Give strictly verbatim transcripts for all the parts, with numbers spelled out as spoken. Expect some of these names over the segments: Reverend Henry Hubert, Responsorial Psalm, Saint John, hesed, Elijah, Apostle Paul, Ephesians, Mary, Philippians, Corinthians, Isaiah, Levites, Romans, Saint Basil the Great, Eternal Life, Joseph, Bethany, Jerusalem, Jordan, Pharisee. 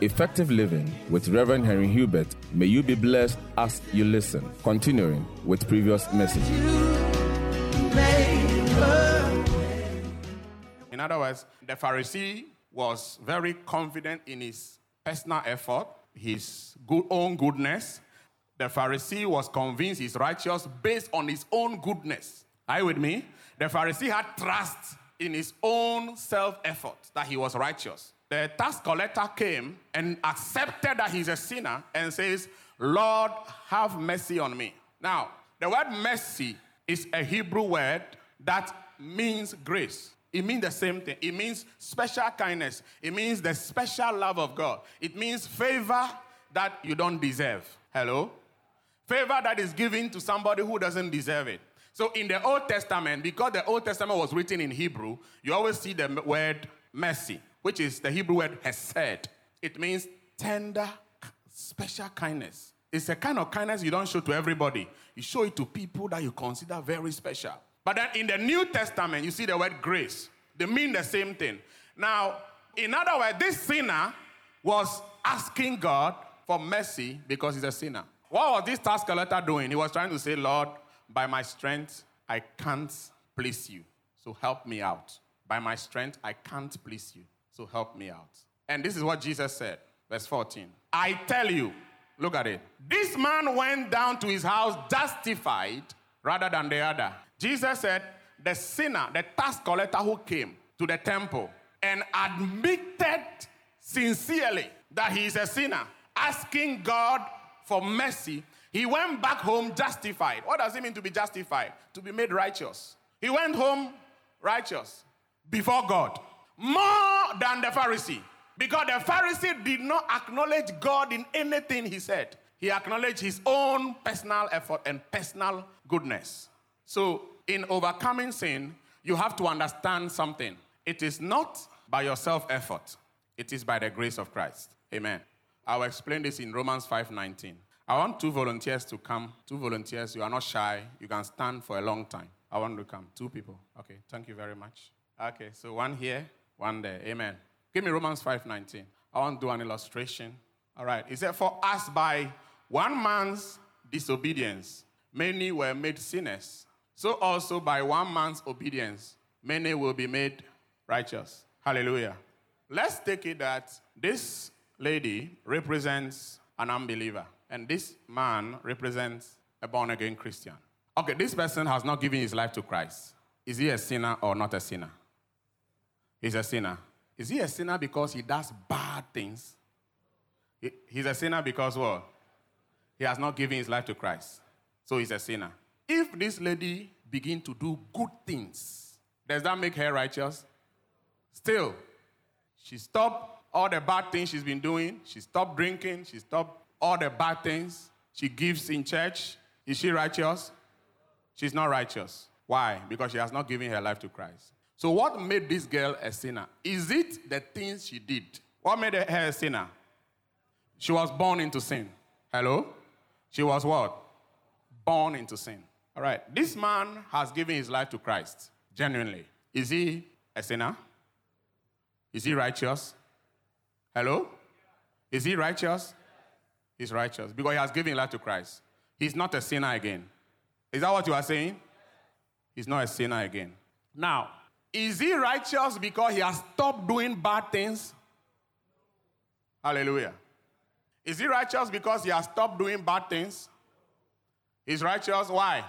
Effective Living with Reverend Henry Hubert. May you be blessed as you listen. Continuing with previous message. In other words, the Pharisee was very confident in his personal effort, his good own goodness. The Pharisee was convinced he's righteous based on his own goodness. Are you with me? The Pharisee had trust in his own self-effort that he was righteous. The tax collector came and accepted that he's a sinner and says, Lord, have mercy on me. Now, the word mercy is a Hebrew word that means grace. It means the same thing. It means special kindness. It means the special love of God. It means favor that you don't deserve. Hello? Favor that is given to somebody who doesn't deserve it. So in the Old Testament, because the Old Testament was written in Hebrew, you always see the word mercy, which is the Hebrew word hesed. It means tender, special kindness. It's a kind of kindness you don't show to everybody. You show it to people that you consider very special. But then in the New Testament, you see the word grace. They mean the same thing. Now, in other words, this sinner was asking God for mercy because he's a sinner. What was this tax collector doing? He was trying to say, Lord, by my strength, I can't please you, so help me out. By my strength, I can't please you, so help me out. And this is what Jesus said, verse fourteen. I tell you, look at it. This man went down to his house justified rather than the other. Jesus said, the sinner, the tax collector who came to the temple and admitted sincerely that he is a sinner, asking God for mercy, he went back home justified. What does it mean to be justified? To be made righteous. He went home righteous before God, more than the Pharisee, because the Pharisee did not acknowledge God in anything he said. He acknowledged his own personal effort and personal goodness. So in overcoming sin, you have to understand something. It is not by your self-effort. It is by the grace of Christ. Amen. I'll explain this in Romans five nineteen. I want two volunteers to come. Two volunteers, you are not shy. You can stand for a long time. I want to come. Two people. Okay, thank you very much. Okay, so one here, one there. Amen. Give me Romans five nineteen. I want to do an illustration. All right. It said, for us by one man's disobedience, many were made sinners. So also by one man's obedience, many will be made righteous. Hallelujah. Let's take it that this lady represents an unbeliever. And this man represents a born-again Christian. Okay, this person has not given his life to Christ. Is he a sinner or not a sinner? He's a sinner. Is he a sinner because he does bad things? He, he's a sinner because what? He has not given his life to Christ. So he's a sinner. If this lady begins to do good things, does that make her righteous? Still, she stopped all the bad things she's been doing. She stopped drinking. She stopped all the bad things. She gives in church. Is she righteous? She's not righteous. Why? Because she has not given her life to Christ. So what made this girl a sinner? Is it the things she did? What made her a sinner? She was born into sin. Hello? She was what? Born into sin. All right. This man has given his life to Christ. Genuinely. Is he a sinner? Is he righteous? Hello? Is he righteous? He's righteous because he has given life to Christ. He's not a sinner again. Is that what you are saying? He's not a sinner again. Now, is he righteous because he has stopped doing bad things? Hallelujah. Is he righteous because he has stopped doing bad things? He's righteous. Why?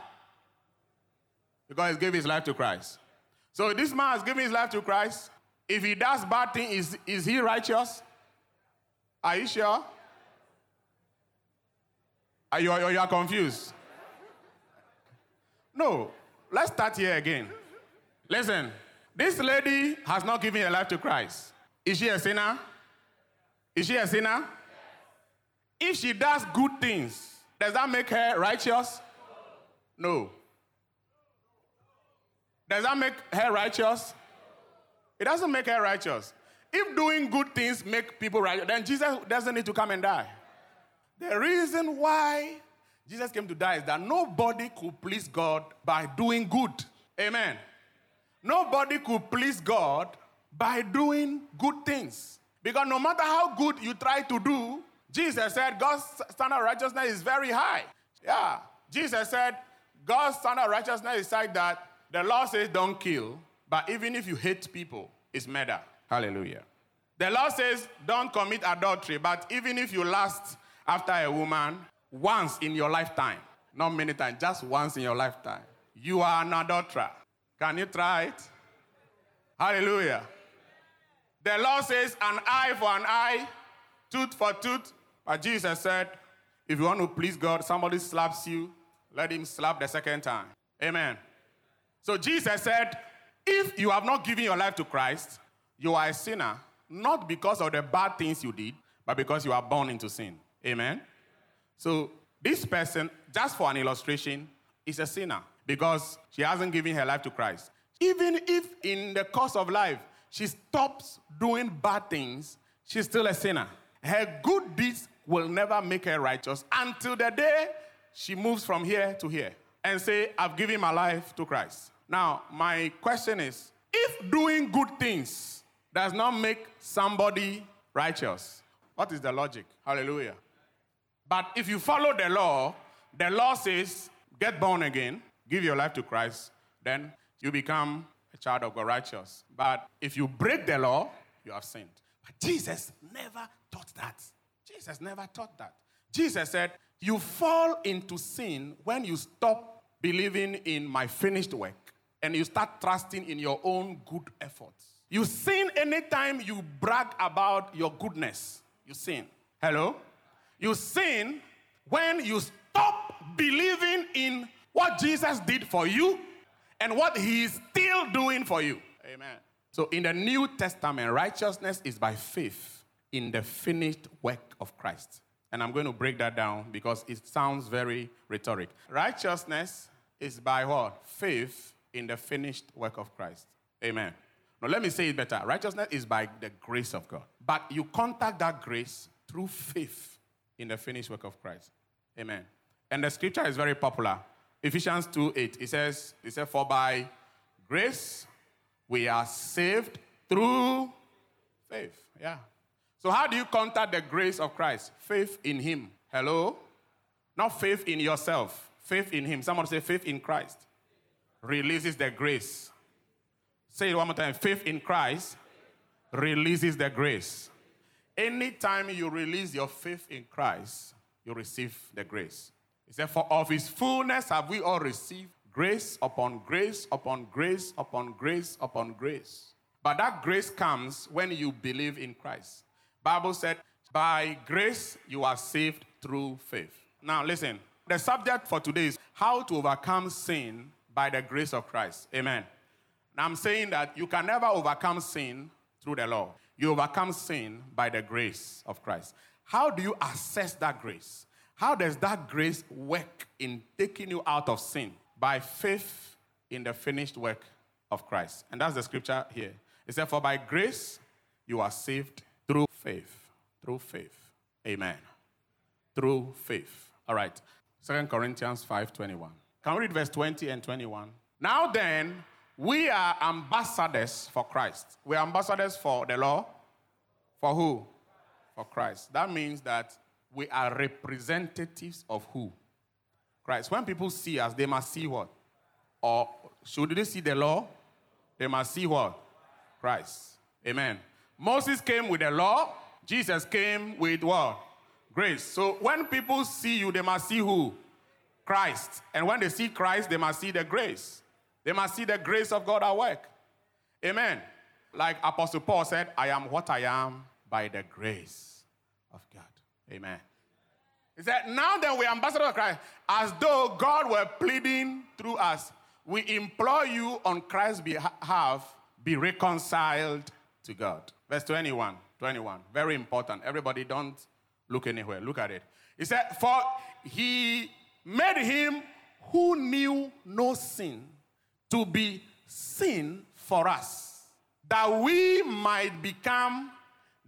Because he gave his life to Christ. So this man has given his life to Christ. If he does bad things, is, is he righteous? Are you sure? Are you, are you confused? No. Let's start here again. Listen, this lady has not given her life to Christ. Is she a sinner? Is she a sinner? Yes. If she does good things, does that make her righteous? No. Does that make her righteous? It doesn't make her righteous. If doing good things make people righteous, then Jesus doesn't need to come and die. The reason why Jesus came to die is that nobody could please God by doing good. Amen. Nobody could please God by doing good things. Because no matter how good you try to do, Jesus said God's standard of righteousness is very high. Yeah. Jesus said God's standard of righteousness is like that. The law says don't kill, but even if you hate people, it's murder. Hallelujah. The law says don't commit adultery, but even if you lust after a woman once in your lifetime, not many times, just once in your lifetime, you are an adulterer. Can you try it? Hallelujah. The law says an eye for an eye, tooth for tooth. But Jesus said, if you want to please God, somebody slaps you, let him slap the second time. Amen. So Jesus said, if you have not given your life to Christ, you are a sinner, not because of the bad things you did, but because you are born into sin. Amen. So this person, just for an illustration, is a sinner because she hasn't given her life to Christ. Even if in the course of life she stops doing bad things, she's still a sinner. Her good deeds will never make her righteous until the day she moves from here to here and say, I've given my life to Christ. Now, my question is, if doing good things does not make somebody righteous, what is the logic? Hallelujah. But if you follow the law, the law says, get born again, give your life to Christ, then you become a child of God, righteous. But if you break the law, you have sinned. But Jesus never taught that. Jesus never taught that. Jesus said, you fall into sin when you stop believing in my finished work and you start trusting in your own good efforts. You sin anytime you brag about your goodness. You sin. Hello? You sin when you stop believing in what Jesus did for you and what he is still doing for you. Amen. So in the New Testament, righteousness is by faith in the finished work of Christ. And I'm going to break that down because it sounds very rhetoric. Righteousness is by what? Faith in the finished work of Christ. Amen. Now let me say it better. Righteousness is by the grace of God. But you contact that grace through faith in the finished work of Christ. Amen. And the scripture is very popular. Ephesians two eight, it says, it says, for by grace we are saved through faith. Yeah. So how do you contact the grace of Christ? Faith in him. Hello? Not faith in yourself. Faith in him. Someone say faith in Christ. Releases the grace. Say it one more time. Faith in Christ releases the grace. Anytime you release your faith in Christ, you receive the grace. He said, for of his fullness have we all received grace upon grace upon grace upon grace upon grace. But that grace comes when you believe in Christ. Bible said, by grace you are saved through faith. Now listen, the subject for today is how to overcome sin by the grace of Christ. Amen. Now I'm saying that you can never overcome sin through the law. You overcome sin by the grace of Christ. How do you access that grace? How does that grace work in taking you out of sin? By faith in the finished work of Christ. And that's the scripture here. It says, for by grace you are saved through faith. Through faith. Amen. Through faith. All right. Second Corinthians five twenty-one. Can we read verse twenty and twenty-one? Now then, we are ambassadors for Christ. We are ambassadors for the law. For who? For Christ. That means that we are representatives of who? Christ. When people see us, they must see what? Or should they see the law? They must see what? Christ. Amen. Moses came with the law. Jesus came with what? Grace. So when people see you, they must see who? Christ. And when they see Christ, they must see the grace. They must see the grace of God at work. Amen. Like Apostle Paul said, I am what I am by the grace of God. Amen. He said, now that we are ambassadors of Christ, as though God were pleading through us, we implore you on Christ's behalf, be reconciled to God. Verse twenty-one, twenty-one, very important. Everybody don't look anywhere. Look at it. He said, for he made him who knew no sin to be sin for us, that we might become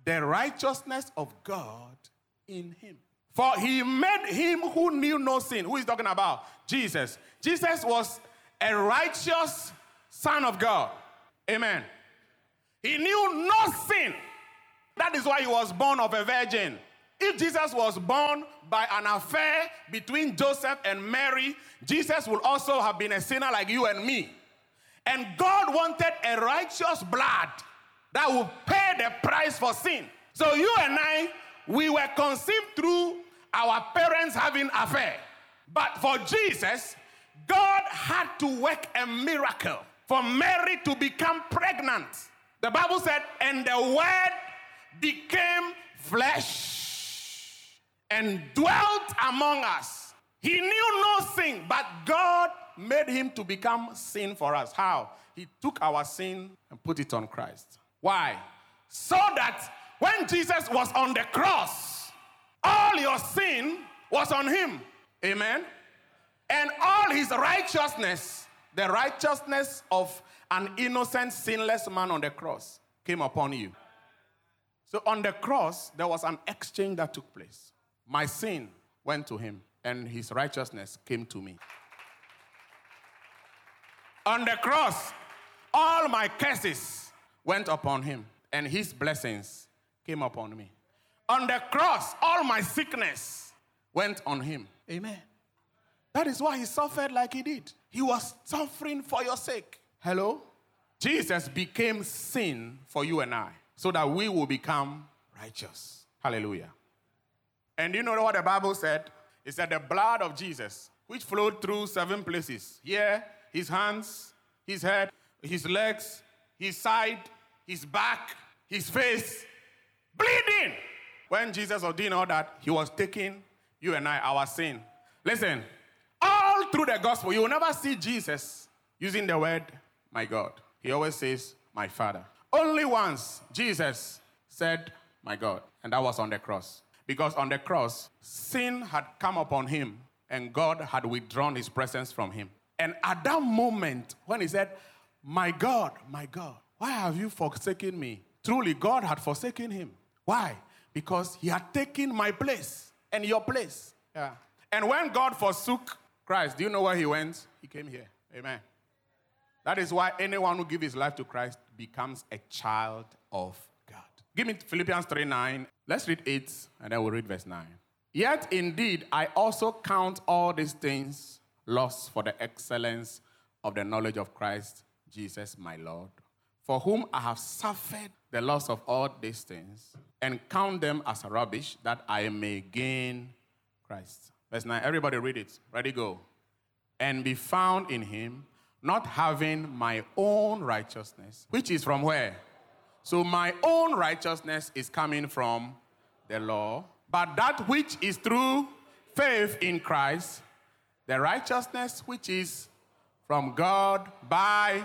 the righteousness of God in him. For he made him who knew no sin. Who is talking about? Jesus. Jesus was a righteous son of God. Amen. He knew no sin. That is why he was born of a virgin. If Jesus was born by an affair between Joseph and Mary, Jesus would also have been a sinner like you and me. And God wanted a righteous blood that would pay the price for sin. So you and I, we were conceived through our parents having an affair. But for Jesus, God had to work a miracle for Mary to become pregnant. The Bible said, and the Word became flesh and dwelt among us. He knew no sin, but God made him to become sin for us. How? He took our sin and put it on Christ. Why? So that when Jesus was on the cross, all your sin was on him. Amen? And all his righteousness, the righteousness of an innocent, sinless man on the cross, came upon you. So on the cross, there was an exchange that took place. My sin went to him, and his righteousness came to me. On the cross, all my curses went upon him, and his blessings came upon me. On the cross, all my sickness went on him. Amen. That is why he suffered like he did. He was suffering for your sake. Hello? Jesus became sin for you and I, so that we will become righteous. Hallelujah. And you know what the Bible said? It said the blood of Jesus, which flowed through seven places. Here, his hands, his head, his legs, his side, his back, his face, bleeding. When Jesus ordained all that, he was taking you and I, our sin. Listen, all through the gospel, you will never see Jesus using the word, my God. He always says, my Father. Only once Jesus said, my God, and that was on the cross. Because on the cross, sin had come upon him, and God had withdrawn his presence from him. And at that moment, when he said, my God, my God, why have you forsaken me? Truly, God had forsaken him. Why? Because he had taken my place and your place. Yeah. And when God forsook Christ, do you know where he went? He came here. Amen. That is why anyone who gives his life to Christ becomes a child of God. Give me Philippians three nine. Let's read eight, and then we'll read verse nine. Yet indeed, I also count all these things lost for the excellence of the knowledge of Christ Jesus my Lord, for whom I have suffered the loss of all these things, and count them as rubbish, that I may gain Christ. Verse nine, everybody read it. Ready, go. And be found in him, not having my own righteousness, which is from where? So my own righteousness is coming from the law, but that which is through faith in Christ, the righteousness which is from God by...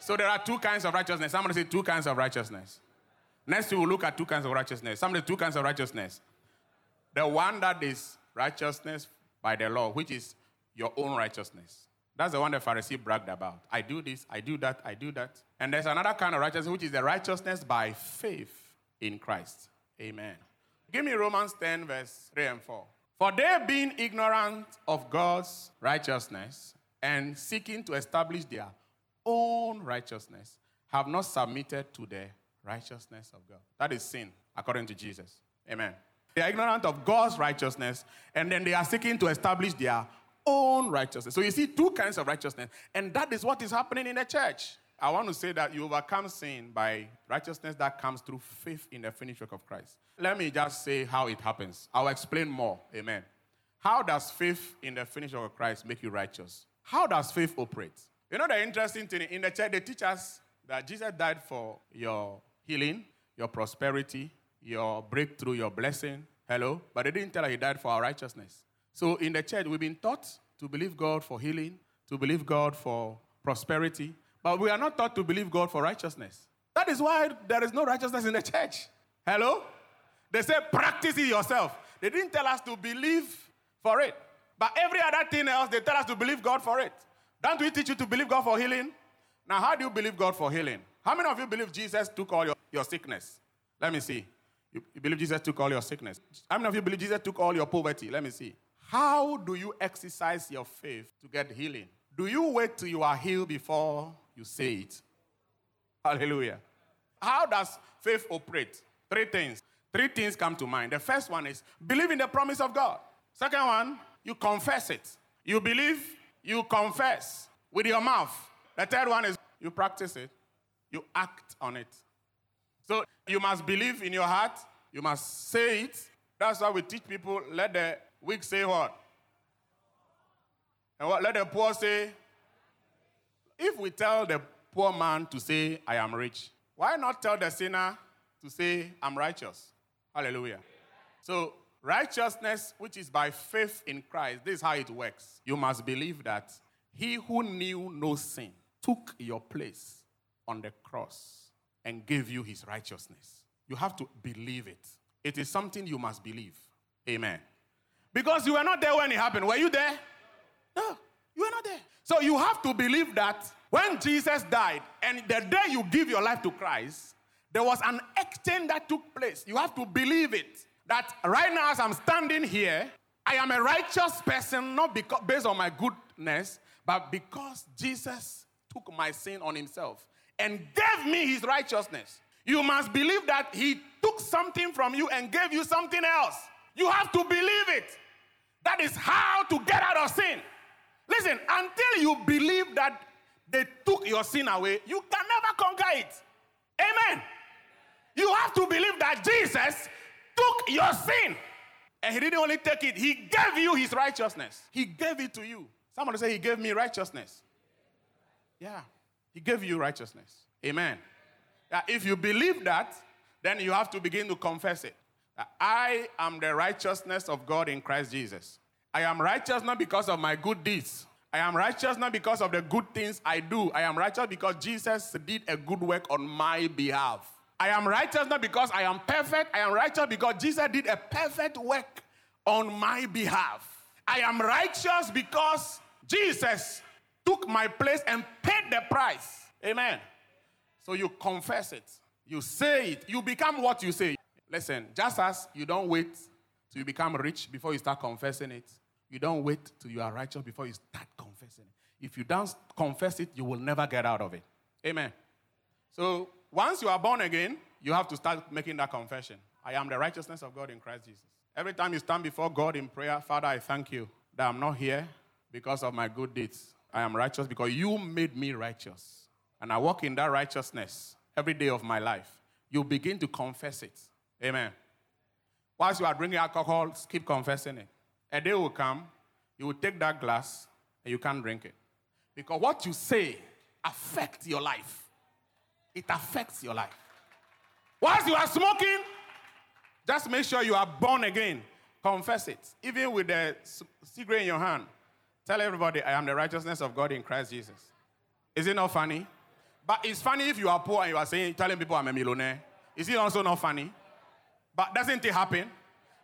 So there are two kinds of righteousness. Somebody say two kinds of righteousness. Next we will look at two kinds of righteousness. Somebody two kinds of righteousness. The one that is righteousness by the law, which is your own righteousness. That's the one the Pharisee bragged about. I do this, I do that, I do that. And there's another kind of righteousness, which is the righteousness by faith in Christ. Amen. Give me Romans ten, verse three and four. For they being ignorant of God's righteousness and seeking to establish their own righteousness, have not submitted to the righteousness of God. That is sin, according to Jesus. Amen. They are ignorant of God's righteousness, and then they are seeking to establish their own righteousness. So you see two kinds of righteousness, and that is what is happening in the church. I want to say that you overcome sin by righteousness that comes through faith in the finished work of Christ. Let me just say how it happens. I'll explain more. Amen. How does faith in the finished work of Christ make you righteous? How does faith operate? You know the interesting thing, in the church they teach us that Jesus died for your healing, your prosperity, your breakthrough, your blessing. Hello? But they didn't tell us he died for our righteousness. So in the church, we've been taught to believe God for healing, to believe God for prosperity, but we are not taught to believe God for righteousness. That is why there is no righteousness in the church. Hello? They say, practice it yourself. They didn't tell us to believe for it. But every other thing else, they tell us to believe God for it. Don't we teach you to believe God for healing? Now, how do you believe God for healing? How many of you believe Jesus took all your, your sickness? Let me see. You, you believe Jesus took all your sickness? How many of you believe Jesus took all your poverty? Let me see. How do you exercise your faith to get healing? Do you wait till you are healed before you say it? Hallelujah. How does faith operate? Three things. Three things come to mind. The first one is believe in the promise of God. Second one, you confess it. You believe, you confess with your mouth. The third one is you practice it. You act on it. So you must believe in your heart. You must say it. That's why we teach people, let the weak say what? And what, let the poor say? If we tell the poor man to say, I am rich, why not tell the sinner to say, I'm righteous? Hallelujah. So righteousness, which is by faith in Christ, this is how it works. You must believe that he who knew no sin took your place on the cross and gave you his righteousness. You have to believe it. It is something you must believe. Amen. Because you were not there when it happened. Were you there? No, you were not there. So you have to believe that when Jesus died and the day you give your life to Christ, there was an exchange that took place. You have to believe it. That right now as I'm standing here, I am a righteous person, not because, based on my goodness, but because Jesus took my sin on himself and gave me his righteousness. You must believe that he took something from you and gave you something else. You have to believe it. That is how to get out of sin. Listen, until you believe that they took your sin away, you can never conquer it. Amen. You have to believe that Jesus took your sin. And he didn't only take it, he gave you his righteousness. He gave it to you. Somebody say, he gave me righteousness. Yeah, he gave you righteousness. Amen. Yeah, if you believe that, then you have to begin to confess it. I am the righteousness of God in Christ Jesus. I am righteous not because of my good deeds. I am righteous not because of the good things I do. I am righteous because Jesus did a good work on my behalf. I am righteous not because I am perfect. I am righteous because Jesus did a perfect work on my behalf. I am righteous because Jesus took my place and paid the price. Amen. So you confess it. You say it. You become what you say. Listen, just as you don't wait till you become rich before you start confessing it, you don't wait till you are righteous before you start confessing it. If you don't confess it, you will never get out of it. Amen. So once you are born again, you have to start making that confession. I am the righteousness of God in Christ Jesus. Every time you stand before God in prayer, Father, I thank you that I'm not here because of my good deeds. I am righteous because you made me righteous. And I walk in that righteousness every day of my life. You begin to confess it. Amen. Whilst you are drinking alcohol, keep confessing it. A day will come, you will take that glass, and you can't drink it. Because what you say affects your life. It affects your life. Whilst you are smoking, just make sure you are born again. Confess it. Even with the cigarette in your hand, tell everybody, I am the righteousness of God in Christ Jesus. Is it not funny? But it's funny if you are poor and you are saying, telling people I'm a millionaire. Is it also not funny? But doesn't it happen?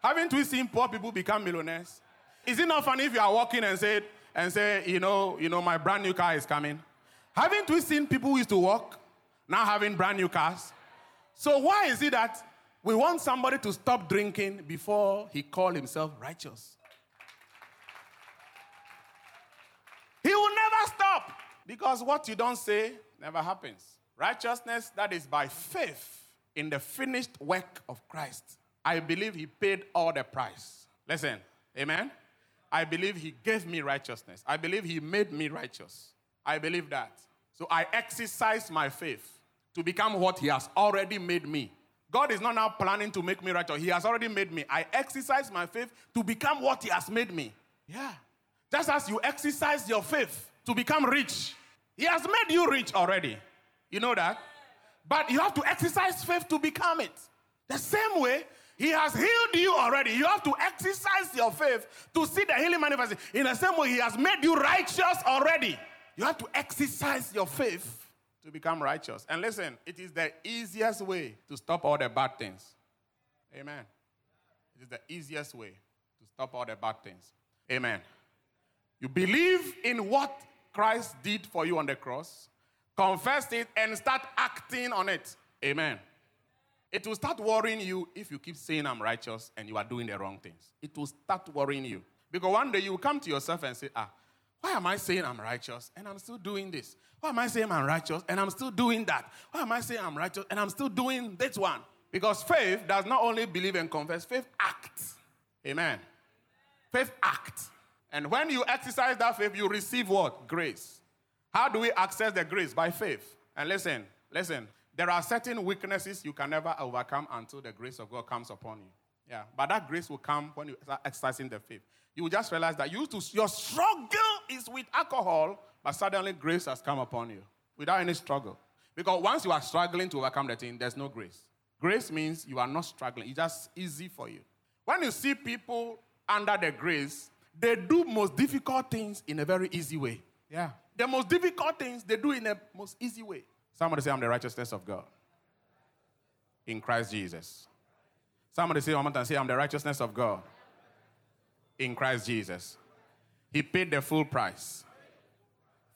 Haven't we seen poor people become millionaires? Is it not funny if you are walking and say, and say, you know, you know, my brand new car is coming? Haven't we seen people who used to walk now having brand new cars? So why is it that we want somebody to stop drinking before he calls himself righteous? He will never stop because what you don't say never happens. Righteousness that is by faith in the finished work of Christ. I believe he paid all the price. Listen, amen? I believe he gave me righteousness. I believe he made me righteous. I believe that. So I exercise my faith to become what he has already made me. God is not now planning to make me righteous. He has already made me. I exercise my faith to become what he has made me. Yeah. Just as you exercise your faith to become rich, he has made you rich already. You know that? But you have to exercise faith to become it. The same way, he has healed you already. You have to exercise your faith to see the healing manifested. In the same way, he has made you righteous already. You have to exercise your faith to become righteous. And listen, it is the easiest way to stop all the bad things. Amen. It is the easiest way to stop all the bad things. Amen. You believe in what Christ did for you on the cross, confess it, and start acting on it. Amen. It will start worrying you if you keep saying I'm righteous and you are doing the wrong things. It will start worrying you. Because one day you will come to yourself and say, ah, why am I saying I'm righteous and I'm still doing this? Why am I saying I'm righteous and I'm still doing that? Why am I saying I'm righteous and I'm still doing this one? Because faith does not only believe and confess, faith acts. Amen. Faith acts. And when you exercise that faith, you receive what? Grace. How do we access the grace? By faith. And listen, listen. There are certain weaknesses you can never overcome until the grace of God comes upon you. Yeah, but that grace will come when you start exercising the faith. You will just realize that you used to, your struggle is with alcohol, but suddenly grace has come upon you without any struggle. Because once you are struggling to overcome the thing, there's no grace. Grace means you are not struggling. It's just easy for you. When you see people under the grace, they do most difficult things in a very easy way. Yeah. The most difficult things they do in a most easy way. Somebody say, I'm the righteousness of God in Christ Jesus. Somebody say, I'm the righteousness of God in Christ Jesus. He paid the full price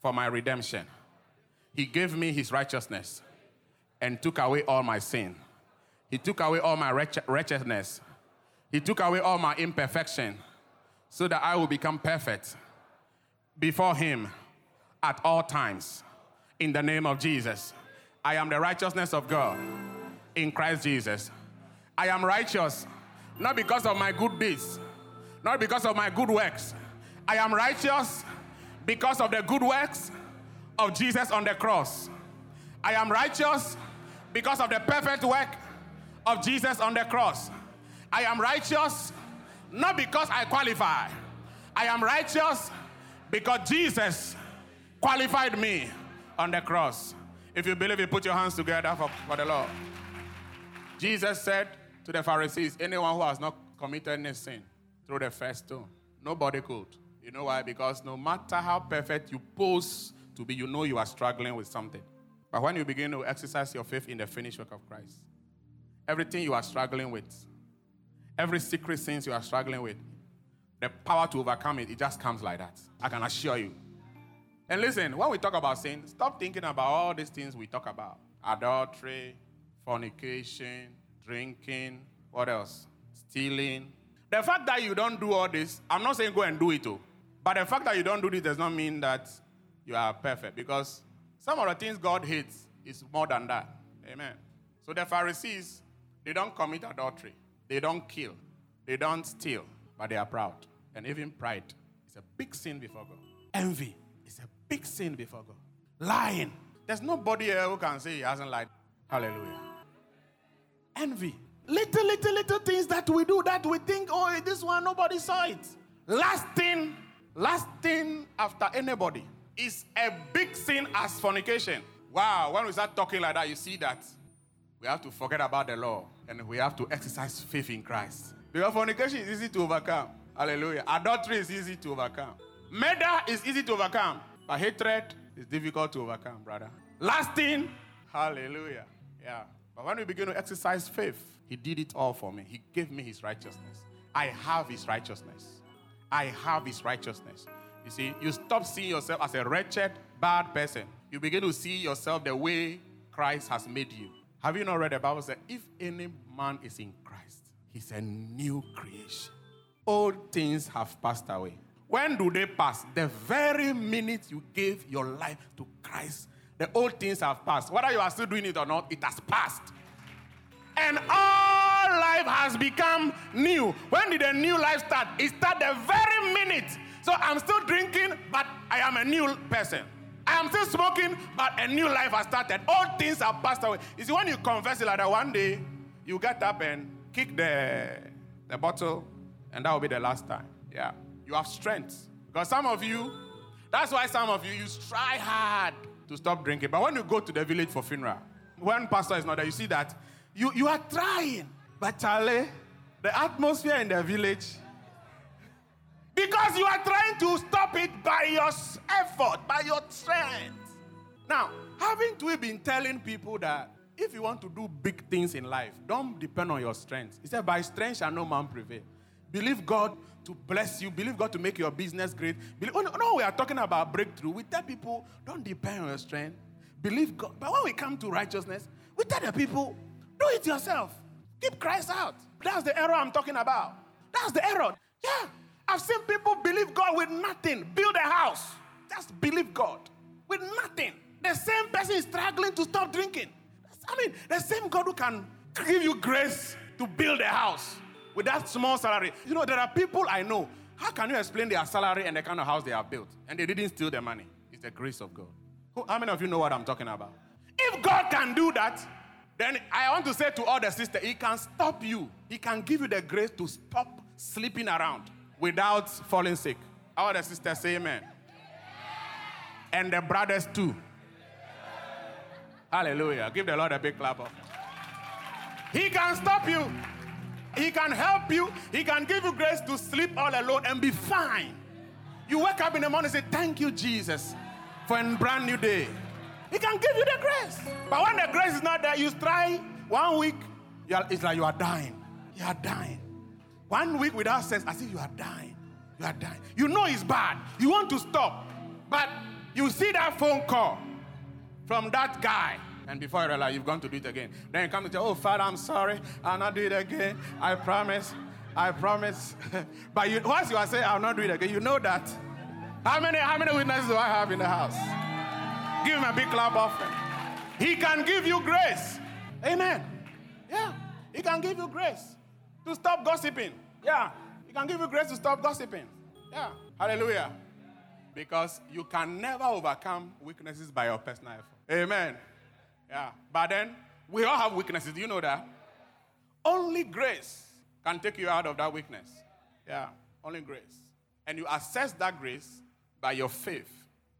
for my redemption. He gave me his righteousness and took away all my sin. He took away all my wretchedness. He took away all my imperfection so that I will become perfect before him at all times. In the name of Jesus, I am the righteousness of God in Christ Jesus. I am righteous, not because of my good deeds, not because of my good works. I am righteous because of the good works of Jesus on the cross. I am righteous because of the perfect work of Jesus on the cross. I am righteous not because I qualify. I am righteous because Jesus qualified me on the cross. If you believe it, put your hands together for, for the Lord. Jesus said to the Pharisees, anyone who has not committed any sin, throw the first stone. Nobody could. You know why? Because no matter how perfect you pose to be, you know you are struggling with something. But when you begin to exercise your faith in the finished work of Christ, everything you are struggling with, every secret sin you are struggling with, the power to overcome it, it just comes like that. I can assure you. And listen, when we talk about sin, stop thinking about all these things we talk about. Adultery, fornication, drinking, what else? Stealing. The fact that you don't do all this, I'm not saying go and do it too. But the fact that you don't do this does not mean that you are perfect. Because some of the things God hates is more than that. Amen. So the Pharisees, they don't commit adultery. They don't kill. They don't steal. But they are proud. And even pride is a big sin before God. Envy. It's a big sin before God. Lying. There's nobody here who can say he hasn't lied. Hallelujah. Envy. Little, little, little things that we do that we think, oh, this one, nobody saw it. Lasting, lasting after anybody is a big sin as fornication. Wow, when we start talking like that, you see that we have to forget about the law and we have to exercise faith in Christ. Because fornication is easy to overcome. Hallelujah. Adultery is easy to overcome. Murder is easy to overcome, but hatred is difficult to overcome, brother. Lasting, hallelujah, yeah. But when we begin to exercise faith, he did it all for me. He gave me his righteousness. I have his righteousness. I have his righteousness. You see, you stop seeing yourself as a wretched, bad person. You begin to see yourself the way Christ has made you. Have you not read the Bible that if any man is in Christ, he's a new creation. All things have passed away. When do they pass? The very minute you gave your life to Christ, the old things have passed. Whether you are still doing it or not, it has passed. And all life has become new. When did a new life start? It started the very minute. So I'm still drinking, but I am a new person. I am still smoking, but a new life has started. All things have passed away. You see, when you confess it like that, one day you get up and kick the, the bottle, and that will be the last time. Yeah. You have strength. Because some of you, that's why some of you, you try hard to stop drinking. But when you go to the village for funeral, when pastor is not there, you see that you, you are trying. But Charlie, the atmosphere in the village, because you are trying to stop it by your effort, by your strength. Now, haven't we been telling people that if you want to do big things in life, don't depend on your strength. He said, by strength shall no man prevail. Believe God to bless you. Believe God to make your business great. Believe, oh no, no, we are talking about breakthrough. We tell people, don't depend on your strength. Believe God. But when we come to righteousness, we tell the people, do it yourself. Keep Christ out. That's the error I'm talking about. That's the error. Yeah. I've seen people believe God with nothing. Build a house. Just believe God with nothing. The same person is struggling to stop drinking. I mean, the same God who can give you grace to build a house with that small salary. You know, there are people I know. How can you explain their salary and the kind of house they have built? And they didn't steal the money. It's the grace of God. How many of you know what I'm talking about? If God can do that, then I want to say to all the sisters, He can stop you. He can give you the grace to stop sleeping around without falling sick. All the sisters say amen. And the brothers too. Hallelujah. Give the Lord a big clap up. He can stop you. He can help you. He can give you grace to sleep all alone and be fine. You wake up in the morning and say, thank you, Jesus, for a brand new day. He can give you the grace. But when the grace is not there, you try one week, you are, it's like you are dying. You are dying. One week without sex, I say you are dying. You are dying. You know it's bad. You want to stop. But you see that phone call from that guy. And before you realize, you've gone to do it again. Then you come to tell, oh, Father, I'm sorry. I'll not do it again. I promise. I promise. But you, once you are saying, I'll not do it again, you know that. How many, how many witnesses do I have in the house? Give him a big clap offering. He can give you grace. Amen. Yeah. He can give you grace to stop gossiping. Yeah. He can give you grace to stop gossiping. Yeah. Hallelujah. Because you can never overcome weaknesses by your personal effort. Amen. Yeah, but then we all have weaknesses. Do you know that? Only grace can take you out of that weakness. Yeah, only grace. And you access that grace by your faith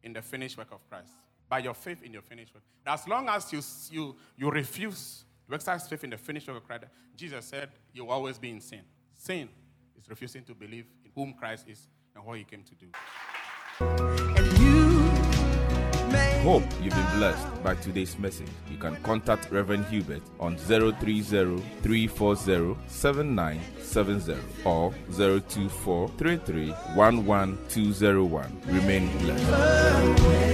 in the finished work of Christ. By your faith in your finished work. As long as you you you refuse to exercise faith in the finished work of Christ, Jesus said you will always be in sin. Sin is refusing to believe in whom Christ is and what He came to do. And you hope you've been blessed by today's message. You can contact Reverend Hubert on zero three zero, three four zero, seven nine seven zero or zero two four, three three one one two zero one. Remain blessed.